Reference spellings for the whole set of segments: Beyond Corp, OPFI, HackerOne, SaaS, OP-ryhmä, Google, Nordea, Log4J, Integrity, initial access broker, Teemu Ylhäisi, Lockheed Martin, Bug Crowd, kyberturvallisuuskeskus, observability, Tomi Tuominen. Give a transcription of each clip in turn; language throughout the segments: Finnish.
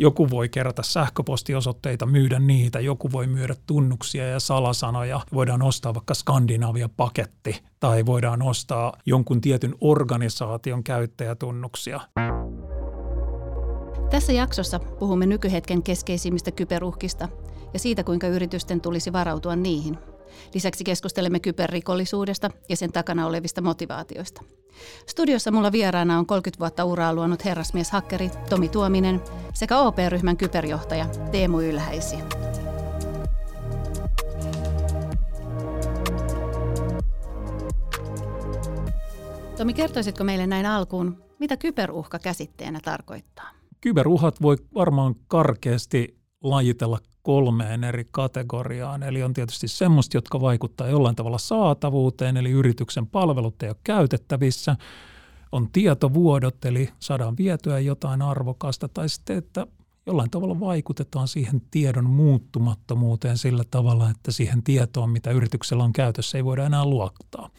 Joku voi kerätä sähköpostiosoitteita, myydä niitä, joku voi myydä tunnuksia ja salasanoja. Voidaan ostaa vaikka Skandinavia-paketti tai voidaan ostaa jonkun tietyn organisaation käyttäjätunnuksia. Tässä jaksossa puhumme nykyhetken keskeisimmistä kyberuhkista ja siitä, kuinka yritysten tulisi varautua niihin. Lisäksi keskustelemme kyberrikollisuudesta ja sen takana olevista motivaatioista. Studiossa mulla vieraana on 30 vuotta uraa luonut herrasmieshakkeri Tomi Tuominen sekä OP-ryhmän kyberjohtaja Teemu Ylhäisi. Tomi, kertoisitko meille näin alkuun, mitä kyberuhka käsitteenä tarkoittaa? Kyberuhat voi varmaan karkeasti lajitella kolmeen eri kategoriaan. Eli on tietysti semmoista, jotka vaikuttaa jollain tavalla saatavuuteen, eli yrityksen palvelut ei ole käytettävissä. On tietovuodot, eli saadaan vietyä jotain arvokasta, tai sitten, että jollain tavalla vaikutetaan siihen tiedon muuttumattomuuteen sillä tavalla, että siihen tietoon, mitä yrityksellä on käytössä, ei voida enää luottaa.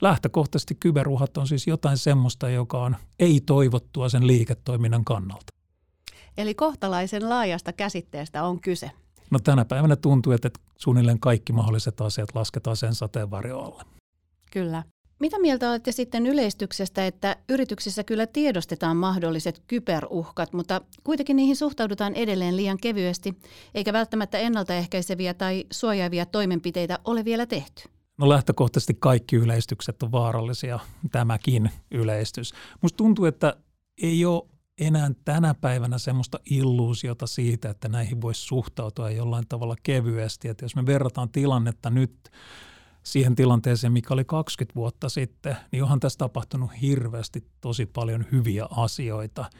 Lähtökohtaisesti kyberuhat on siis jotain semmoista, joka on ei-toivottua sen liiketoiminnan kannalta. Eli kohtalaisen laajasta käsitteestä on kyse. No tänä päivänä tuntuu, että suunnilleen kaikki mahdolliset asiat lasketaan sen sateenvarjon alle. Kyllä. Mitä mieltä olette sitten yleistyksestä, että yrityksissä kyllä tiedostetaan mahdolliset kyberuhkat, mutta kuitenkin niihin suhtaudutaan edelleen liian kevyesti, eikä välttämättä ennaltaehkäiseviä tai suojaavia toimenpiteitä ole vielä tehty? No lähtökohtaisesti kaikki yleistykset on vaarallisia, tämäkin yleistys. Musta tuntuu, että ei ole enää tänä päivänä semmoista illuusiota siitä, että näihin voisi suhtautua jollain tavalla kevyesti. Että jos me verrataan tilannetta nyt siihen tilanteeseen, mikä oli 20 vuotta sitten, niin onhan tässä tapahtunut hirveästi tosi paljon hyviä asioita.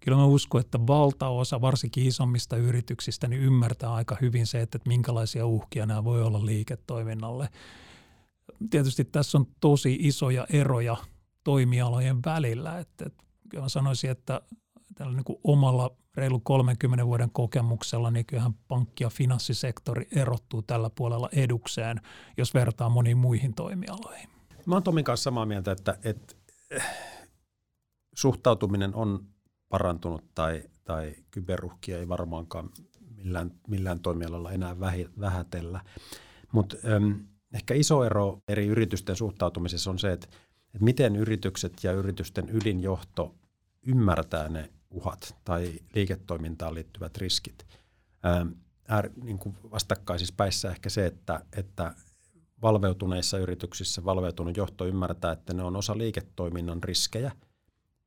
Kyllä mä uskon, että valtaosa, varsinkin isommista yrityksistä, niin ymmärtää aika hyvin se, että minkälaisia uhkia nämä voi olla liiketoiminnalle. Tietysti tässä on tosi isoja eroja toimialojen välillä, että kyllä mä sanoisin, että tällä niin kuin omalla reilu 30 vuoden kokemuksella niin kyllähän pankki- ja finanssisektori erottuu tällä puolella edukseen, jos vertaa moniin muihin toimialoihin. Mä oon Tomin kanssa samaa mieltä, että suhtautuminen on parantunut tai kyberuhkia ei varmaankaan millään toimialalla enää vähätellä. Mutta ehkä iso ero eri yritysten suhtautumisessa on se, että miten yritykset ja yritysten ydinjohto ymmärtää ne uhat tai liiketoimintaan liittyvät riskit. Niin kuin vastakkaisissa päissä ehkä se, että valveutuneissa yrityksissä valveutunut johto ymmärtää, että ne on osa liiketoiminnan riskejä,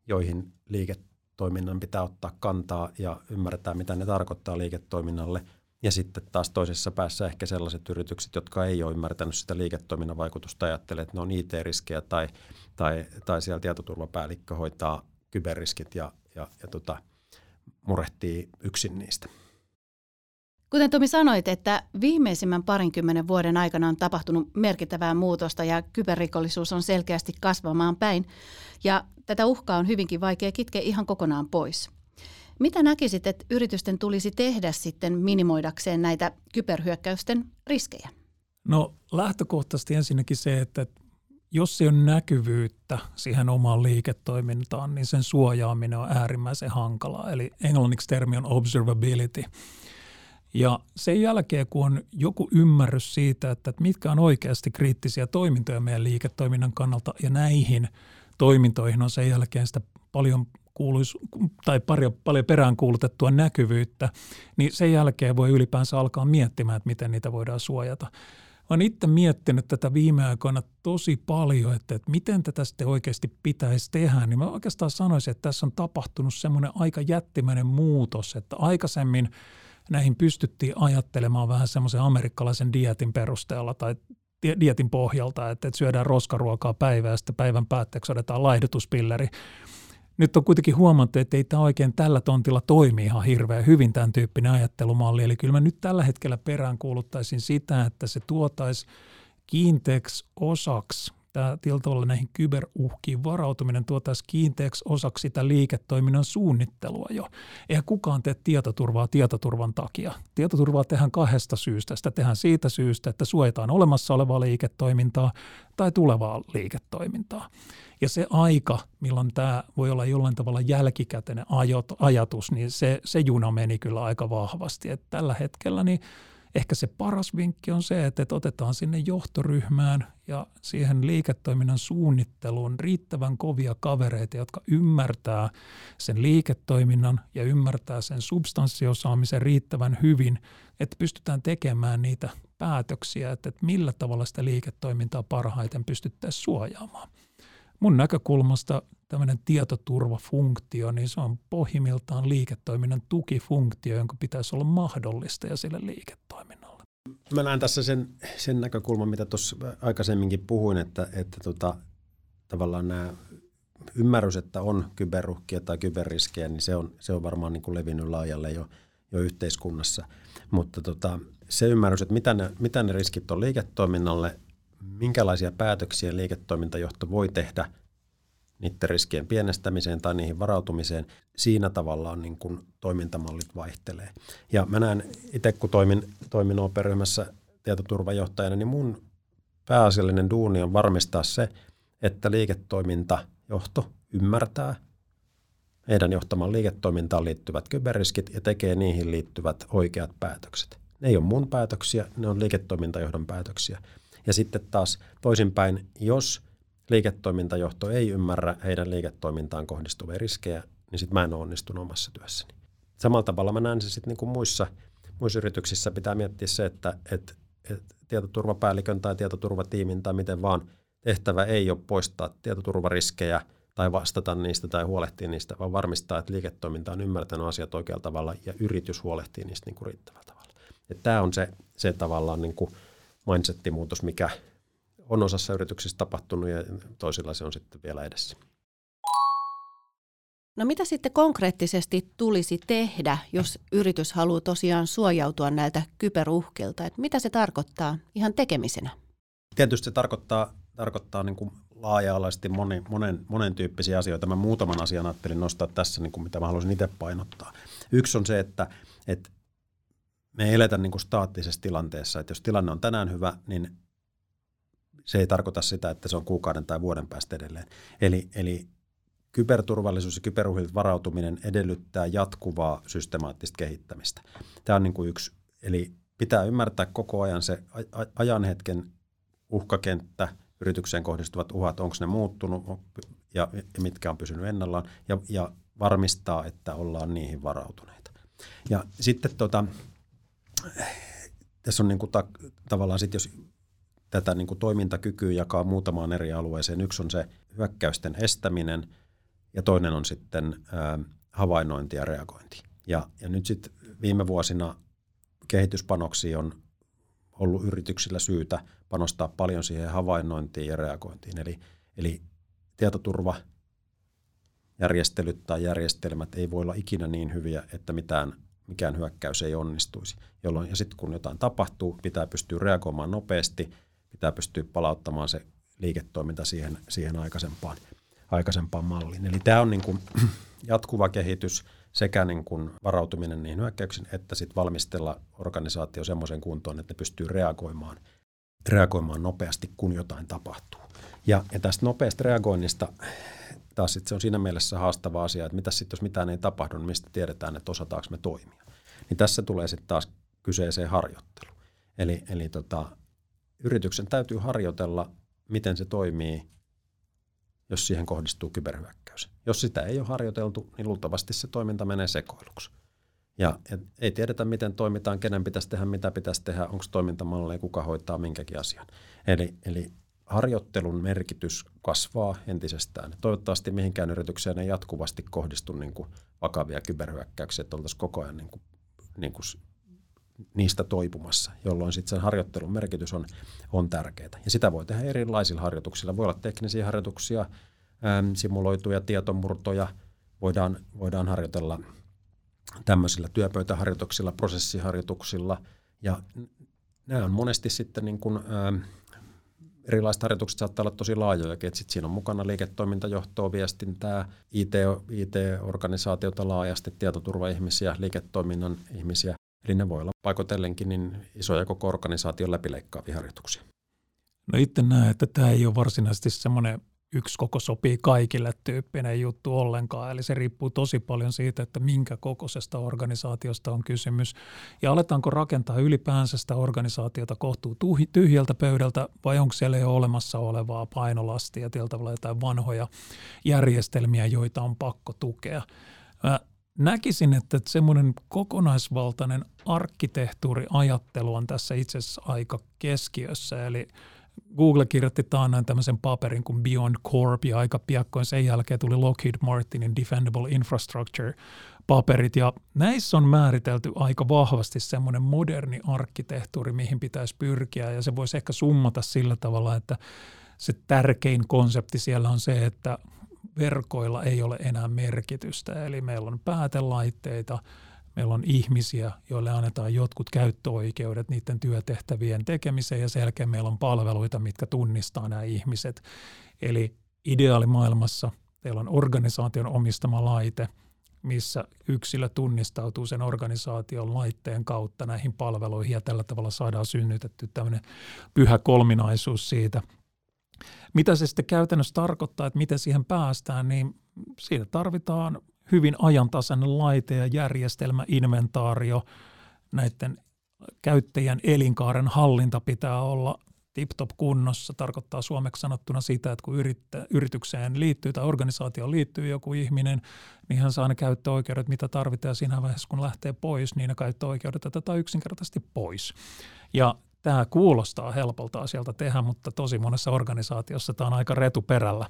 joihin liiketoiminnan pitää ottaa kantaa ja ymmärtää, mitä ne tarkoittaa liiketoiminnalle. Ja sitten taas toisessa päässä ehkä sellaiset yritykset, jotka ei ole ymmärtänyt sitä liiketoiminnan vaikutusta, ajattelee, että ne on IT-riskejä tai siellä tietoturvapäällikkö hoitaa kyberriskit ja murehtii yksin niistä. Kuten Tomi sanoit, että viimeisimmän 20 vuoden aikana on tapahtunut merkittävää muutosta ja kyberrikollisuus on selkeästi kasvamaan päin. Ja tätä uhkaa on hyvinkin vaikea kitkeä ihan kokonaan pois. Mitä näkisit, että yritysten tulisi tehdä sitten minimoidakseen näitä kyberhyökkäysten riskejä? No lähtökohtaisesti ensinnäkin se, että jos se on näkyvyyttä siihen omaan liiketoimintaan, niin sen suojaaminen on äärimmäisen hankalaa. Eli englanniksi termi on observability. Ja sen jälkeen, kun on joku ymmärrys siitä, että mitkä on oikeasti kriittisiä toimintoja meidän liiketoiminnan kannalta ja näihin toimintoihin on sen jälkeen sitä paljon peräänkuulutettua näkyvyyttä, niin sen jälkeen voi ylipäänsä alkaa miettimään, että miten niitä voidaan suojata. Olen itse miettinyt tätä viime aikoina tosi paljon, että miten tätä sitten oikeasti pitäisi tehdä, niin mä oikeastaan sanoisin, että tässä on tapahtunut semmoinen aika jättimäinen muutos, että aikaisemmin näihin pystyttiin ajattelemaan vähän semmoisen amerikkalaisen dietin perusteella tai dietin pohjalta, että syödään roskaruokaa päivää ja sitten päivän päätteeksi otetaan laihdutuspilleri. Nyt on kuitenkin huomattu, että ei tämä oikein tällä tontilla toimi ihan hirveän hyvin tämän tyyppinen ajattelumalli. Eli kyllä mä nyt tällä hetkellä peräänkuuluttaisin sitä, että se tuotaisi kiinteäksi osaksi että tietyllä tavalla näihin kyberuhkiin varautuminen tuotaisiin kiinteäksi osaksi sitä liiketoiminnan suunnittelua jo. Eihän kukaan tee tietoturvaa tietoturvan takia. Tietoturvaa tehdään kahdesta syystä. Sitä tehdään siitä syystä, että suojataan olemassa olevaa liiketoimintaa tai tulevaa liiketoimintaa. Ja se aika, milloin tämä voi olla jollain tavalla jälkikäteinen ajatus, niin se juna meni kyllä aika vahvasti. Et tällä hetkellä niin ehkä se paras vinkki on se, että otetaan sinne johtoryhmään ja siihen liiketoiminnan suunnitteluun riittävän kovia kavereita, jotka ymmärtää sen liiketoiminnan ja ymmärtää sen substanssiosaamisen riittävän hyvin, että pystytään tekemään niitä päätöksiä, että millä tavalla sitä liiketoimintaa parhaiten pystyttäisiin suojaamaan. Mun näkökulmasta tämmöinen tietoturvafunktio, niin se on pohjimmiltaan liiketoiminnan tukifunktio, jonka pitäisi olla mahdollista ja sille liiketoiminnalle. Mä näen tässä sen näkökulman, mitä tuossa aikaisemminkin puhuin, että tavallaan nämä ymmärrys, että on kyberuhkia tai kyberriskejä, niin se on varmaan niin kuin levinnyt laajalle jo yhteiskunnassa. Mutta se ymmärrys, että mitä ne riskit on liiketoiminnalle, minkälaisia päätöksiä liiketoimintajohto voi tehdä niiden riskien pienestämiseen tai niihin varautumiseen, siinä tavallaan niin kuin toimintamallit vaihtelee. Ja mä näen itse, kun toimin OP-ryhmässä tietoturvajohtajana, niin mun pääasiallinen duuni on varmistaa se, että liiketoimintajohto ymmärtää heidän johtaman liiketoimintaan liittyvät kyberriskit ja tekee niihin liittyvät oikeat päätökset. Ne ei ole mun päätöksiä, ne on liiketoimintajohdon päätöksiä. Ja sitten taas toisinpäin, jos liiketoimintajohto ei ymmärrä heidän liiketoimintaan kohdistuvia riskejä, niin sitten mä en ole onnistunut omassa työssäni. Samalla tavalla mä näen se sitten niin kuin muissa yrityksissä pitää miettiä se, että tietoturvapäällikön tai tietoturvatiimin tai miten vaan tehtävä ei ole poistaa tietoturvariskejä tai vastata niistä tai huolehtia niistä, vaan varmistaa, että liiketoiminta on ymmärtänyt asiat oikealla tavalla ja yritys huolehtii niistä niin kuin riittävällä tavalla. Tämä on se tavallaan niin kuin mindset-muutos, mikä on osassa yrityksissä tapahtunut ja toisilla se on sitten vielä edessä. No mitä sitten konkreettisesti tulisi tehdä, jos yritys haluaa tosiaan suojautua näiltä kyberuhkilta? Et mitä se tarkoittaa ihan tekemisenä? Tietysti se tarkoittaa niin kuin laaja-alaisesti monen tyyppisiä asioita. Mä muutaman asian ajattelin nostaa tässä, niin kuin mitä mä haluaisin itse painottaa. Yksi on se, että me ei eletä niin kuin staattisessa tilanteessa, että jos tilanne on tänään hyvä, niin se ei tarkoita sitä, että se on kuukauden tai vuoden päästä edelleen. Eli kyberturvallisuus ja kyberuhilta varautuminen edellyttää jatkuvaa systemaattista kehittämistä. Tämä on niin kuin yksi, eli pitää ymmärtää koko ajan se ajanhetken uhkakenttä, yritykseen kohdistuvat uhat, onko ne muuttunut ja mitkä on pysynyt ennallaan, ja varmistaa, että ollaan niihin varautuneita. Ja sitten tässä on niin kuin tavallaan sitten, jos tätä niin kuin toimintakykyä jakaa muutamaan eri alueeseen. Yksi on se hyökkäysten estäminen ja toinen on sitten havainnointi ja reagointi. Ja nyt sitten viime vuosina kehityspanoksiin on ollut yrityksillä syytä panostaa paljon siihen havainnointiin ja reagointiin. Eli tietoturvajärjestelyt tai järjestelmät ei voi olla ikinä niin hyviä, että mikään hyökkäys ei onnistuisi. Ja sitten kun jotain tapahtuu, pitää pystyä reagoimaan nopeasti. Pitää pystyä palauttamaan se liiketoiminta siihen aikaisempaan malliin. Eli tämä on niin kuin jatkuva kehitys sekä niin kuin varautuminen niihin hyökkäyksiin, että sitten valmistella organisaatio semmoisen kuntoon, että ne pystyy reagoimaan nopeasti, kun jotain tapahtuu. Ja tästä nopeasta reagoinnista taas sit se on siinä mielessä haastava asia, että mitä sitten jos mitään ei tapahdu, niin mistä tiedetään, että osataanko me toimia. Niin tässä tulee sitten taas kyseeseen harjoittelu. Eli yrityksen täytyy harjoitella, miten se toimii, jos siihen kohdistuu kyberhyökkäys. Jos sitä ei ole harjoiteltu, niin luultavasti se toiminta menee sekoiluksi. Ja ei tiedetä, miten toimitaan, kenen pitäisi tehdä, mitä pitäisi tehdä, onko toimintamalleja, kuka hoitaa minkäkin asian. Eli harjoittelun merkitys kasvaa entisestään. Toivottavasti mihinkään yritykseen ei jatkuvasti kohdistu niin kuin vakavia kyberhyökkäyksiä, että oltaisiin koko ajan niin kuin niistä toipumassa, jolloin sitten sen harjoittelun merkitys on tärkeää. Ja sitä voi tehdä erilaisilla harjoituksilla. Voi olla teknisiä harjoituksia, simuloituja tietomurtoja. Voidaan harjoitella tämmöisillä työpöytäharjoituksilla, prosessiharjoituksilla. Ja nämä on monesti sitten niin kuin erilaiset harjoitukset saattaa olla tosi laajojakin, että sitten siinä on mukana liiketoimintajohtoa, viestintää, IT-organisaatiota laajasti, tietoturvaihmisiä, liiketoiminnan ihmisiä. Eli ne voi olla paikoitellenkin niin isoja koko organisaation läpileikkaavia harjoituksia. No itse näen, että tämä ei ole varsinaisesti semmoinen yksi koko sopii kaikille -tyyppinen juttu ollenkaan. Eli se riippuu tosi paljon siitä, että minkä kokoisesta organisaatiosta on kysymys. Ja aletaanko rakentaa ylipäänsä sitä organisaatiota kohtuu tyhjältä pöydältä, vai onko siellä jo olemassa olevaa painolastia, tietyllä tavalla jotain vanhoja järjestelmiä, joita on pakko tukea. Näkisin, että semmoinen kokonaisvaltainen arkkitehtuuriajattelu on tässä itse asiassa aika keskiössä. Eli Google kirjoitti taannoin tämmöisen paperin kuin Beyond Corp, ja aika piakkoin sen jälkeen tuli Lockheed Martinin Defendable Infrastructure -paperit, ja näissä on määritelty aika vahvasti semmoinen moderni arkkitehtuuri, mihin pitäisi pyrkiä, ja se voisi ehkä summata sillä tavalla, että se tärkein konsepti siellä on se, että verkoilla ei ole enää merkitystä, eli meillä on päätelaitteita, meillä on ihmisiä, joille annetaan jotkut käyttöoikeudet niiden työtehtävien tekemiseen, ja sen jälkeen meillä on palveluita, mitkä tunnistaa nämä ihmiset. Eli ideaalimaailmassa teillä on organisaation omistama laite, missä yksilö tunnistautuu sen organisaation laitteen kautta näihin palveluihin, ja tällä tavalla saadaan synnytetty tämmöinen pyhä kolminaisuus siitä. Mitä se sitten käytännössä tarkoittaa, että miten siihen päästään, niin siinä tarvitaan hyvin ajantasainen laite ja järjestelmä, inventaario, näiden käyttäjän elinkaaren hallinta pitää olla tip-top kunnossa. Tarkoittaa suomeksi sanottuna sitä, että kun yritykseen liittyy tai organisaatioon liittyy joku ihminen, niin hän saa ne käyttöoikeudet, mitä tarvitaan, ja siinä vaiheessa kun lähtee pois, niin ne käyttöoikeudet otetaan yksinkertaisesti pois. Ja tämä kuulostaa helpolta asialta tehdä, mutta tosi monessa organisaatiossa tämä on aika retuperällä.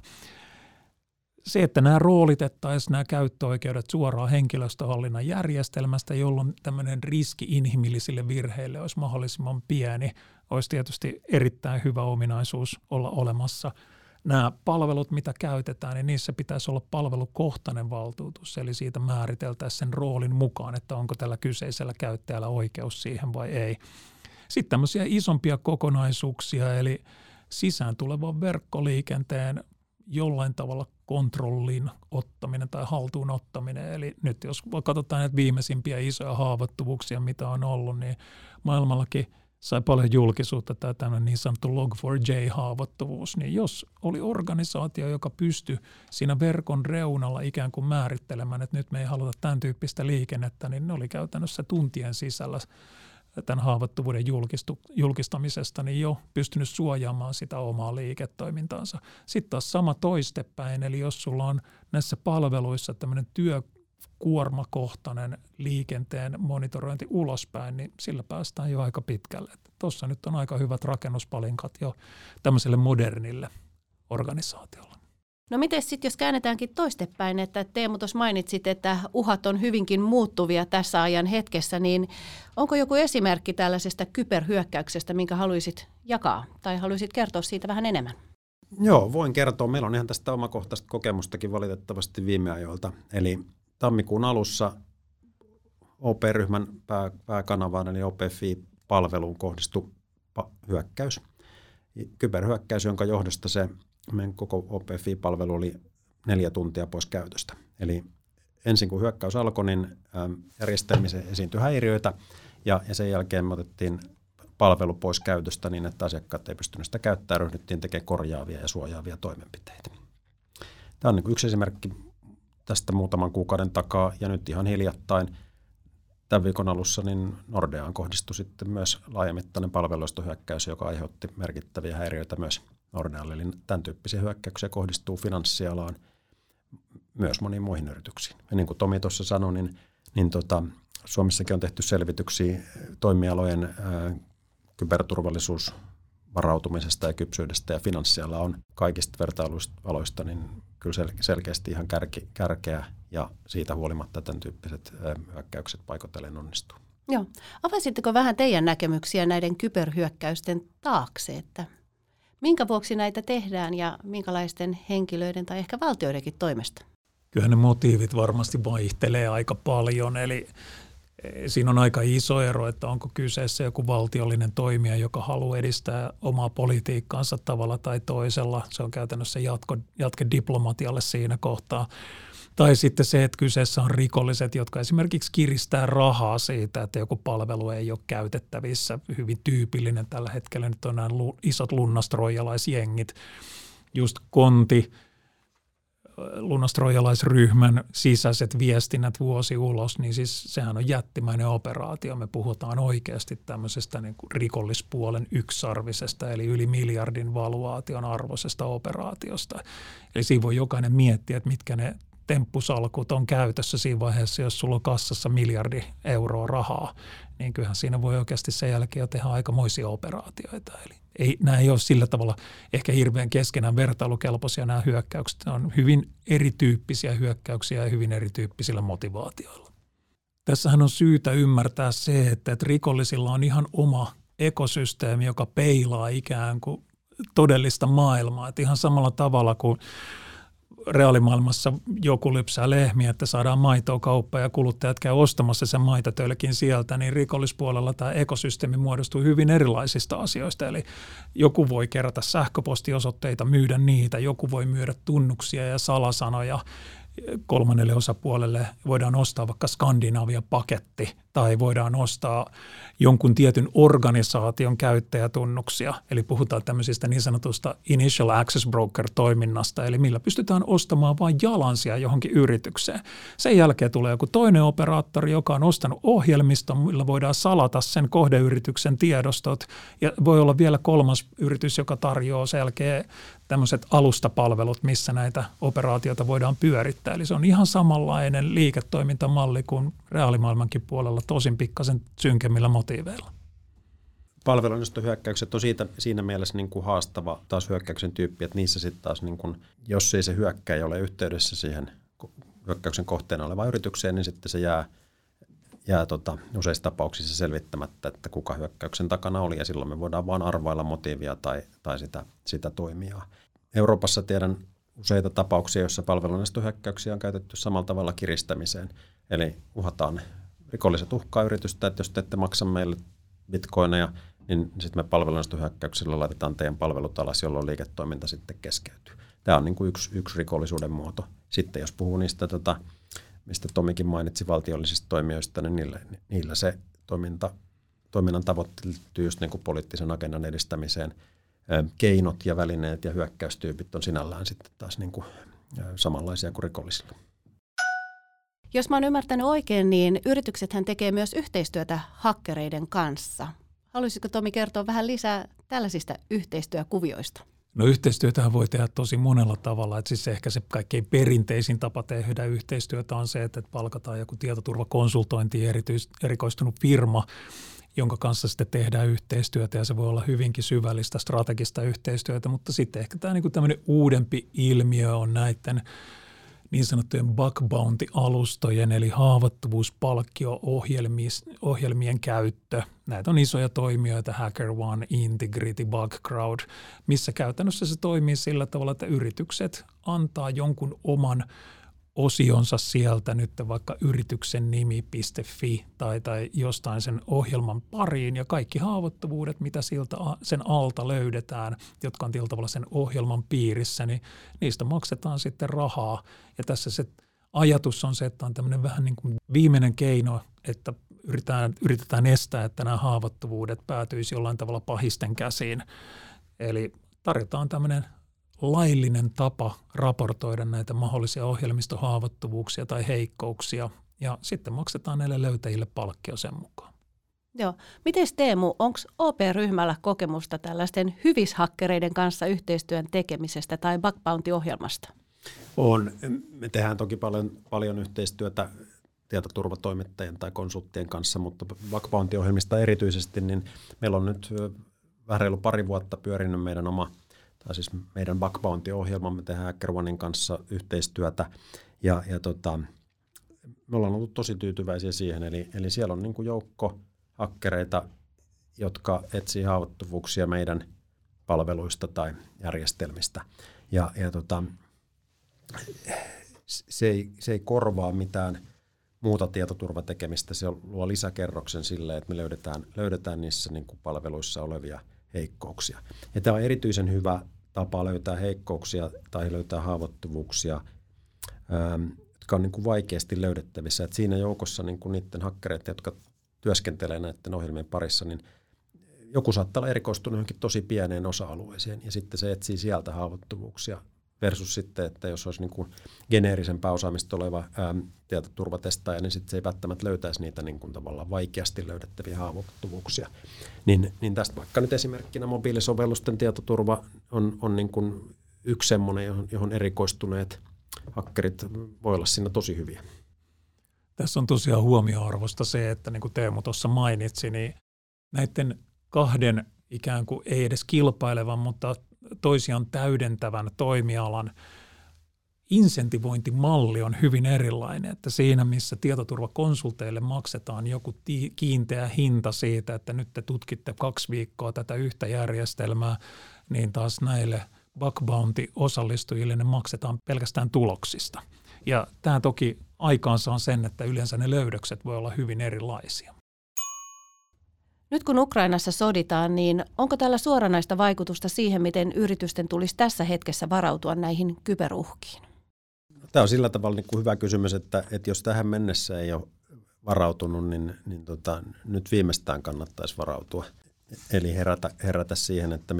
Se, että nämä roolitettaisiin nämä käyttöoikeudet suoraan henkilöstöhallinnan järjestelmästä, jolloin tämmöinen riski inhimillisille virheille olisi mahdollisimman pieni, olisi tietysti erittäin hyvä ominaisuus olla olemassa. Nämä palvelut, mitä käytetään, niin niissä pitäisi olla palvelukohtainen valtuutus, eli siitä määriteltäisiin sen roolin mukaan, että onko tällä kyseisellä käyttäjällä oikeus siihen vai ei. Sitten tämmöisiä isompia kokonaisuuksia, eli sisään tulevan verkkoliikenteen jollain tavalla kontrollin ottaminen tai haltuun ottaminen. Eli nyt jos katsotaan näitä viimeisimpiä isoja haavoittuvuuksia, mitä on ollut, niin maailmallakin sai paljon julkisuutta tämä tämmöinen niin sanottu Log4J-haavoittuvuus. Niin jos oli organisaatio, joka pystyi siinä verkon reunalla ikään kuin määrittelemään, että nyt me ei haluta tämän tyyppistä liikennettä, niin ne oli käytännössä tuntien sisällä tämän haavoittuvuuden julkistamisesta, niin jo pystynyt suojaamaan sitä omaa liiketoimintaansa. Sitten taas sama toistepäin, eli jos sulla on näissä palveluissa tämmöinen työkuormakohtainen liikenteen monitorointi ulospäin, niin sillä päästään jo aika pitkälle. Tuossa nyt on aika hyvät rakennuspalinkat jo tämmöiselle modernille organisaatiolle. No miten sitten, jos käännetäänkin toistepäin, että Teemu tuossa mainitsit, että uhat on hyvinkin muuttuvia tässä ajan hetkessä, niin onko joku esimerkki tällaisesta kyberhyökkäyksestä, minkä haluaisit jakaa tai haluaisit kertoa siitä vähän enemmän? Joo, voin kertoa. Meillä on ihan tästä omakohtaista kokemustakin valitettavasti viime ajoilta. Eli tammikuun alussa OP-ryhmän pääkanavaan eli OPFI-palveluun kohdistui hyökkäys, kyberhyökkäys, jonka johdosta se meidän koko OPFI-palvelu oli 4 tuntia pois käytöstä. Eli ensin kun hyökkäys alkoi, niin järjestelmissä esiintyi häiriöitä, ja sen jälkeen me otettiin palvelu pois käytöstä niin, että asiakkaat ei pystynyt sitä käyttämään, ryhdyttiin tekemään korjaavia ja suojaavia toimenpiteitä. Tämä on yksi esimerkki tästä muutaman kuukauden takaa, ja nyt ihan hiljattain tämän viikon alussa niin Nordeaan kohdistui sitten myös laajamittainen palveluistohyökkäys, joka aiheutti merkittäviä häiriöitä myös Nordealle. Eli tämän tyyppisiä hyökkäyksiä kohdistuu finanssialaan, myös moniin muihin yrityksiin. Ja niin kuin Tomi tuossa sanoi, niin Suomessakin on tehty selvityksiä toimialojen kyberturvallisuusvarautumisesta ja kypsyydestä, ja finanssiala on kaikista vertailualoista niin kyllä selkeästi ihan kärkeä, ja siitä huolimatta tämän tyyppiset hyökkäykset paikoitellen onnistuu. Joo. Avaisitteko vähän teidän näkemyksiä näiden kyberhyökkäysten taakse, että minkä vuoksi näitä tehdään ja minkälaisten henkilöiden tai ehkä valtioidenkin toimesta? Kyllähän ne motiivit varmasti vaihtelee aika paljon, eli Siinä on aika iso ero, että onko kyseessä joku valtiollinen toimija, joka haluaa edistää omaa politiikkaansa tavalla tai toisella. Se on käytännössä jatke diplomatialle siinä kohtaa. Tai sitten se, että kyseessä on rikolliset, jotka esimerkiksi kiristää rahaa siitä, että joku palvelu ei ole käytettävissä. Hyvin tyypillinen tällä hetkellä nyt on nämä isot lunnastroijalaisjengit, just konti. Lunnastroijalaisryhmän sisäiset viestinnät vuosi ulos, niin siis sehän on jättimäinen operaatio. Me puhutaan oikeasti tämmöisestä niin kuin rikollispuolen yksisarvisesta, eli yli miljardin valuaation arvoisesta operaatiosta. Eli siinä voi jokainen miettiä, että mitkä ne temppusalkut on käytössä siinä vaiheessa, jos sulla on kassassa 1 miljardi euroa rahaa, niin kyllähän siinä voi oikeasti sen jälkeen jo tehdä aikamoisia operaatioita. Eli nämä ei ole sillä tavalla ehkä hirveän keskenään vertailukelpoisia nämä hyökkäykset. Ne on hyvin erityyppisiä hyökkäyksiä ja hyvin erityyppisillä motivaatioilla. Tässähän on syytä ymmärtää se, että rikollisilla on ihan oma ekosysteemi, joka peilaa ikään kuin todellista maailmaa. Että ihan samalla tavalla kuin reaalimaailmassa joku lypsää lehmiä, että saadaan maitoa kauppaan ja kuluttajat käy ostamassa sen maitotölkin sieltä, niin rikollispuolella tämä ekosysteemi muodostuu hyvin erilaisista asioista. Eli joku voi kerätä sähköpostiosoitteita, myydä niitä, joku voi myydä tunnuksia ja salasanoja kolmannelle osapuolelle. Voidaan ostaa vaikka Skandinavia-paketti tai voidaan ostaa jonkun tietyn organisaation käyttäjätunnuksia. Eli puhutaan tämmöisistä niin sanotusta initial access broker-toiminnasta, eli millä pystytään ostamaan vain jalansia johonkin yritykseen. Sen jälkeen tulee joku toinen operaattori, joka on ostanut ohjelmiston, millä voidaan salata sen kohdeyrityksen tiedostot. Ja voi olla vielä kolmas yritys, joka tarjoaa selkeä tämmöiset alustapalvelut, missä näitä operaatioita voidaan pyörittää. Eli se on ihan samanlainen liiketoimintamalli kuin reaalimaailmankin puolella, tosin pikkasen synkemmillä motiiveilla. Palveluinnistohyökkäykset on siinä mielessä niin kuin haastava taas hyökkäyksen tyyppi, että niissä sitten taas, niin kuin, jos ei se hyökkäjä ole yhteydessä siihen hyökkäyksen kohteena olevaan yritykseen, niin sitten se jää useissa tapauksissa selvittämättä, että kuka hyökkäyksen takana oli, ja silloin me voidaan vain arvailla motiivia tai sitä toimijaa. Euroopassa tiedän useita tapauksia, joissa palveluinnistohyökkäyksiä on käytetty samalla tavalla kiristämiseen, eli uhataan. Rikolliset uhkaa yritystä, että jos te ette maksa meille bitcoineja, niin sitten me palveluinnistohyökkäyksillä laitetaan teidän palvelut alas, jolloin liiketoiminta sitten keskeytyy. Tämä on niin kuin yksi rikollisuuden muoto. Sitten jos puhuu niistä, mistä Tomikin mainitsi, valtiollisista toimijoista, niin niillä se toiminnan tavoitteettyy just niin kuin poliittisen agendan edistämiseen. Keinot ja välineet ja hyökkäystyypit on sinällään sitten taas niin kuin samanlaisia kuin rikollisilla. Jos mä oon ymmärtänyt oikein, niin yrityksethän tekee myös yhteistyötä hakkereiden kanssa. Haluaisitko Tomi kertoa vähän lisää tällaisista yhteistyökuvioista? No yhteistyötähän voi tehdä tosi monella tavalla. Et siis ehkä se kaikkein perinteisin tapa tehdä yhteistyötä on se, että palkataan joku tietoturvakonsultointiin erikoistunut firma, jonka kanssa sitten tehdään yhteistyötä, ja se voi olla hyvinkin syvällistä strategista yhteistyötä, mutta sitten ehkä tämä niinku tämmöinen uudempi ilmiö on näiden niin sanottujen bug bounty-alustojen, eli haavoittuvuuspalkkio-ohjelmien käyttö. Näitä on isoja toimijoita, HackerOne, Integrity, Bug Crowd, missä käytännössä se toimii sillä tavalla, että yritykset antaa jonkun oman osionsa sieltä nyt vaikka yrityksen nimi.fi tai jostain sen ohjelman pariin, ja kaikki haavoittuvuudet, mitä siltä sen alta löydetään, jotka on tietyllä tavalla sen ohjelman piirissä, niin niistä maksetaan sitten rahaa. Ja tässä se ajatus on se, että on tämmöinen vähän niin kuin viimeinen keino, että yritetään estää, että nämä haavoittuvuudet päätyisi jollain tavalla pahisten käsiin. Eli tarjotaan tämmöinen laillinen tapa raportoida näitä mahdollisia ohjelmistohaavoittuvuuksia tai heikkouksia, ja sitten maksetaan näille löytäjille palkkio sen mukaan. Joo. Mites Teemu, onko OP-ryhmällä kokemusta tällaisten hyvishakkereiden kanssa yhteistyön tekemisestä tai bug bounty-ohjelmasta? On. Me tehdään toki paljon yhteistyötä tietoturvatoimittajien tai konsulttien kanssa, mutta bug bounty-ohjelmista erityisesti, niin meillä on nyt vähän reilu 2 vuotta pyörinyt meidän oma tai siis meidän bug bounty-ohjelma, me tehdään HackerOnen kanssa yhteistyötä, ja me ollaan ollut tosi tyytyväisiä siihen, eli siellä on niin kuin joukko hakkereita, jotka etsii haavoittuvuuksia meidän palveluista tai järjestelmistä, ja se ei korvaa mitään muuta tietoturvatekemistä. Se luo lisäkerroksen sille, että me löydetään niissä niin kuin palveluissa olevia heikkouksia. Ja tämä on erityisen hyvä tapa löytää heikkouksia tai löytää haavoittuvuuksia, jotka on niin kuin vaikeasti löydettävissä. Et siinä joukossa niin kuin niiden hakkereiden, jotka työskentelee näiden ohjelmien parissa, niin joku saattaa olla erikoistunut johonkin tosi pieneen osa-alueeseen, ja sitten se etsii sieltä haavoittuvuuksia versus sitten, että jos olisi niin kuin geneerisempää osaamista oleva tietoturvatestaaja, niin sitten se ei välttämättä löytäisi niitä niin kuin tavallaan vaikeasti löydettäviä haavoittuvuuksia. Niin tästä vaikka nyt esimerkkinä mobiilisovellusten tietoturva on niin kuin yksi semmoinen, johon erikoistuneet hakkerit voi olla siinä tosi hyviä. Tässä on tosiaan huomioarvosta se, että niin kuin Teemu tuossa mainitsi, niin näiden kahden ikään kuin ei edes kilpailevan, mutta toisiaan täydentävän toimialan insentivointimalli on hyvin erilainen, että siinä missä tietoturvakonsulteille maksetaan joku kiinteä hinta siitä, että nyt te tutkitte 2 viikkoa tätä yhtä järjestelmää, niin taas näille bug bounty-osallistujille ne maksetaan pelkästään tuloksista. Ja tämä toki aikaansaa sen, että yleensä ne löydökset voi olla hyvin erilaisia. Nyt kun Ukrainassa soditaan, niin onko tällä suoranaista vaikutusta siihen, miten yritysten tulisi tässä hetkessä varautua näihin kyberuhkiin? Tämä on sillä tavalla niin kuin hyvä kysymys, että jos tähän mennessä ei ole varautunut, niin nyt viimeistään kannattaisi varautua. Eli herätä siihen, että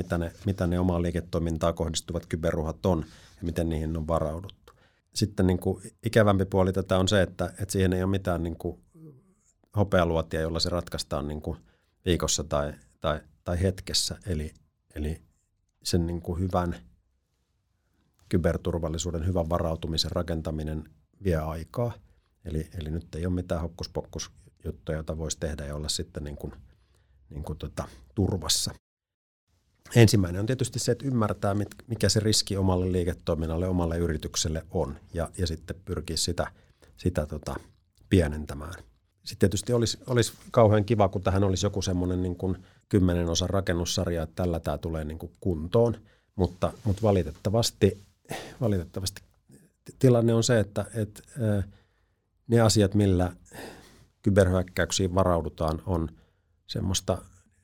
mitä ne omaan liiketoimintaan kohdistuvat kyberuhat on ja miten niihin on varauduttu. Sitten niin kuin ikävämpi puoli tätä on se, että siihen ei ole mitään niin kuin hopealuotia, jolla se ratkaistaan niin kuin viikossa tai hetkessä, eli sen niin kuin hyvän kyberturvallisuuden, hyvän varautumisen rakentaminen vie aikaa. Eli nyt ei ole mitään hokkuspokkusjuttuja, jota voisi tehdä ja olla sitten niin kuin turvassa. Ensimmäinen on tietysti se, että ymmärtää, mikä se riski omalle liiketoiminnalle, omalle yritykselle on, ja sitten pyrkii sitä pienentämään. Sitten tietysti olisi kauhean kiva, kun tähän olisi joku semmoinen niin kuin 10 osan rakennussarja, että tällä tämä tulee niin kuin kuntoon, mutta valitettavasti tilanne on se, että ne asiat, millä kyberhyökkäyksiin varaudutaan,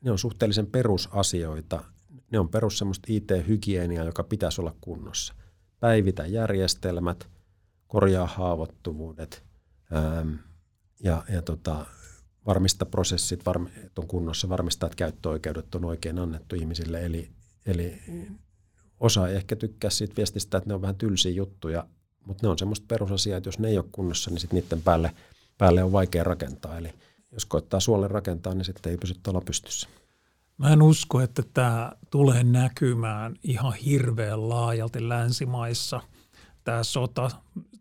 ne on suhteellisen perusasioita, ne on perus semmoista IT-hygieniaa, joka pitäisi olla kunnossa. Päivitä järjestelmät, korjaa haavoittuvuudet, ja varmista prosessit, että on kunnossa, varmistaa, että käyttöoikeudet on oikein annettu ihmisille. Eli osa ei ehkä tykkää siitä viestistä, että ne on vähän tylsiä juttuja, mutta ne on semmoista perusasiaa, että jos ne ei ole kunnossa, niin sitten niiden päälle on vaikea rakentaa. Eli jos koittaa suolen rakentaa, niin sitten ei pysy olla pystyssä. Mä en usko, että tämä tulee näkymään ihan hirveän laajalti länsimaissa. Tämä sota,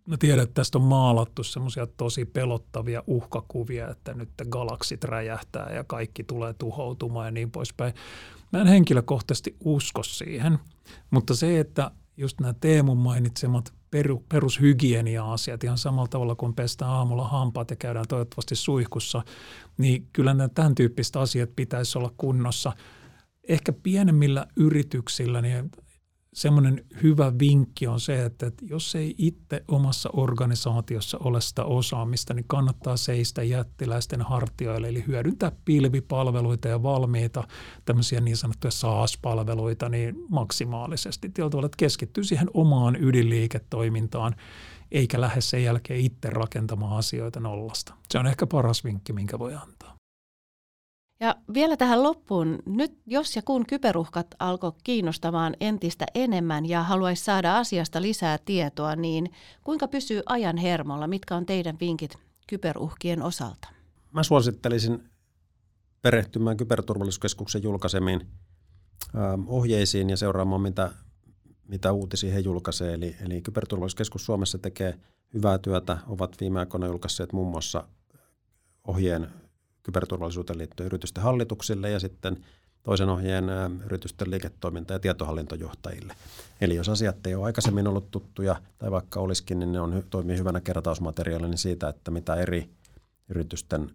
mä tiedän, että tästä on maalattu semmoisia tosi pelottavia uhkakuvia, että nyt galaksit räjähtää ja kaikki tulee tuhoutumaan ja niin poispäin. Mä en henkilökohtaisesti usko siihen, mutta se, että just nämä Teemun mainitsemat perushygienia-asiat ihan samalla tavalla kuin pestään aamulla hampaat ja käydään toivottavasti suihkussa, niin kyllä nämä tämän tyyppiset asiat pitäisi olla kunnossa. Ehkä pienemmillä yrityksillä niin semmoinen hyvä vinkki on se, että jos ei itse omassa organisaatiossa ole sitä osaamista, niin kannattaa seistä jättiläisten hartioille, eli hyödyntää pilvipalveluita ja valmiita tämmöisiä niin sanottuja SaaS-palveluita niin maksimaalisesti. Tällä tavalla, että keskittyy siihen omaan ydinliiketoimintaan, eikä lähde sen jälkeen itse rakentamaan asioita nollasta. Se on ehkä paras vinkki, minkä voi antaa. Ja vielä tähän loppuun, nyt jos ja kun kyberuhkat alkoi kiinnostamaan entistä enemmän ja haluaisi saada asiasta lisää tietoa, niin kuinka pysyy ajan hermolla? Mitkä on teidän vinkit kyberuhkien osalta? Mä suosittelisin perehtymään Kyberturvallisuuskeskuksen julkaisemiin ohjeisiin ja seuraamaan, mitä uutisia he julkaisee. Eli Kyberturvallisuuskeskus Suomessa tekee hyvää työtä, ovat viime aikoina julkaisseet muun muassa ohjeen kyberturvallisuuteen liittyen yritysten hallituksille ja sitten toisen ohjeen yritysten liiketoiminta- ja tietohallintojohtajille. Eli jos asiat ei ole aikaisemmin ollut tuttuja tai vaikka olisikin, niin ne toimii hyvänä kertausmateriaalina siitä, että mitä eri yritysten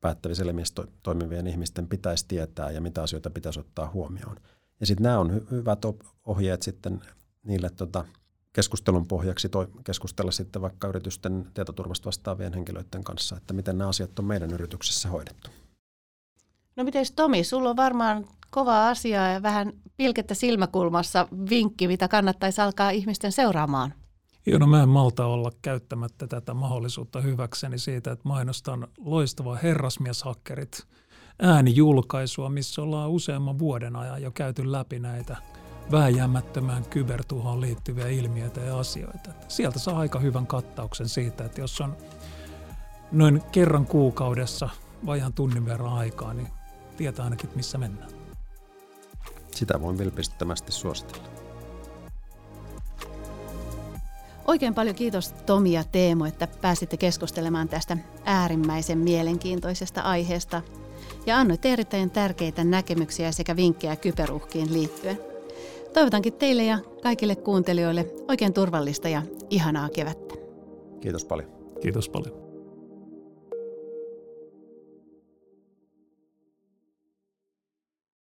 päättävissä elimissä toimivien ihmisten pitäisi tietää ja mitä asioita pitäisi ottaa huomioon. Ja sitten nämä on hyvät ohjeet sitten niille keskustelun pohjaksi keskustella sitten vaikka yritysten tietoturvasta vastaavien henkilöiden kanssa, että miten nämä asiat on meidän yrityksessä hoidettu. No mites Tomi, sulla on varmaan kovaa asiaa ja vähän pilkettä silmäkulmassa vinkki, mitä kannattaisi alkaa ihmisten seuraamaan. Joo, no mä en malta olla käyttämättä tätä mahdollisuutta hyväkseni siitä, että mainostan loistavaa herrasmieshakkerit äänijulkaisua, missä ollaan useamman vuoden ajan jo käyty läpi näitä vääjäämättömään kybertuhoon liittyviä ilmiöitä ja asioita. Sieltä saa aika hyvän kattauksen siitä, että jos on noin kerran kuukaudessa vajaan tunnin verran aikaa, niin tietää ainakin, missä mennään. Sitä voin vilpittömästi suositella. Oikein paljon kiitos Tomi ja Teemu, että pääsitte keskustelemaan tästä äärimmäisen mielenkiintoisesta aiheesta ja annoitte erittäin tärkeitä näkemyksiä sekä vinkkejä kyberuhkiin liittyen. Toivotankin teille ja kaikille kuuntelijoille oikein turvallista ja ihanaa kevättä. Kiitos paljon. Kiitos paljon.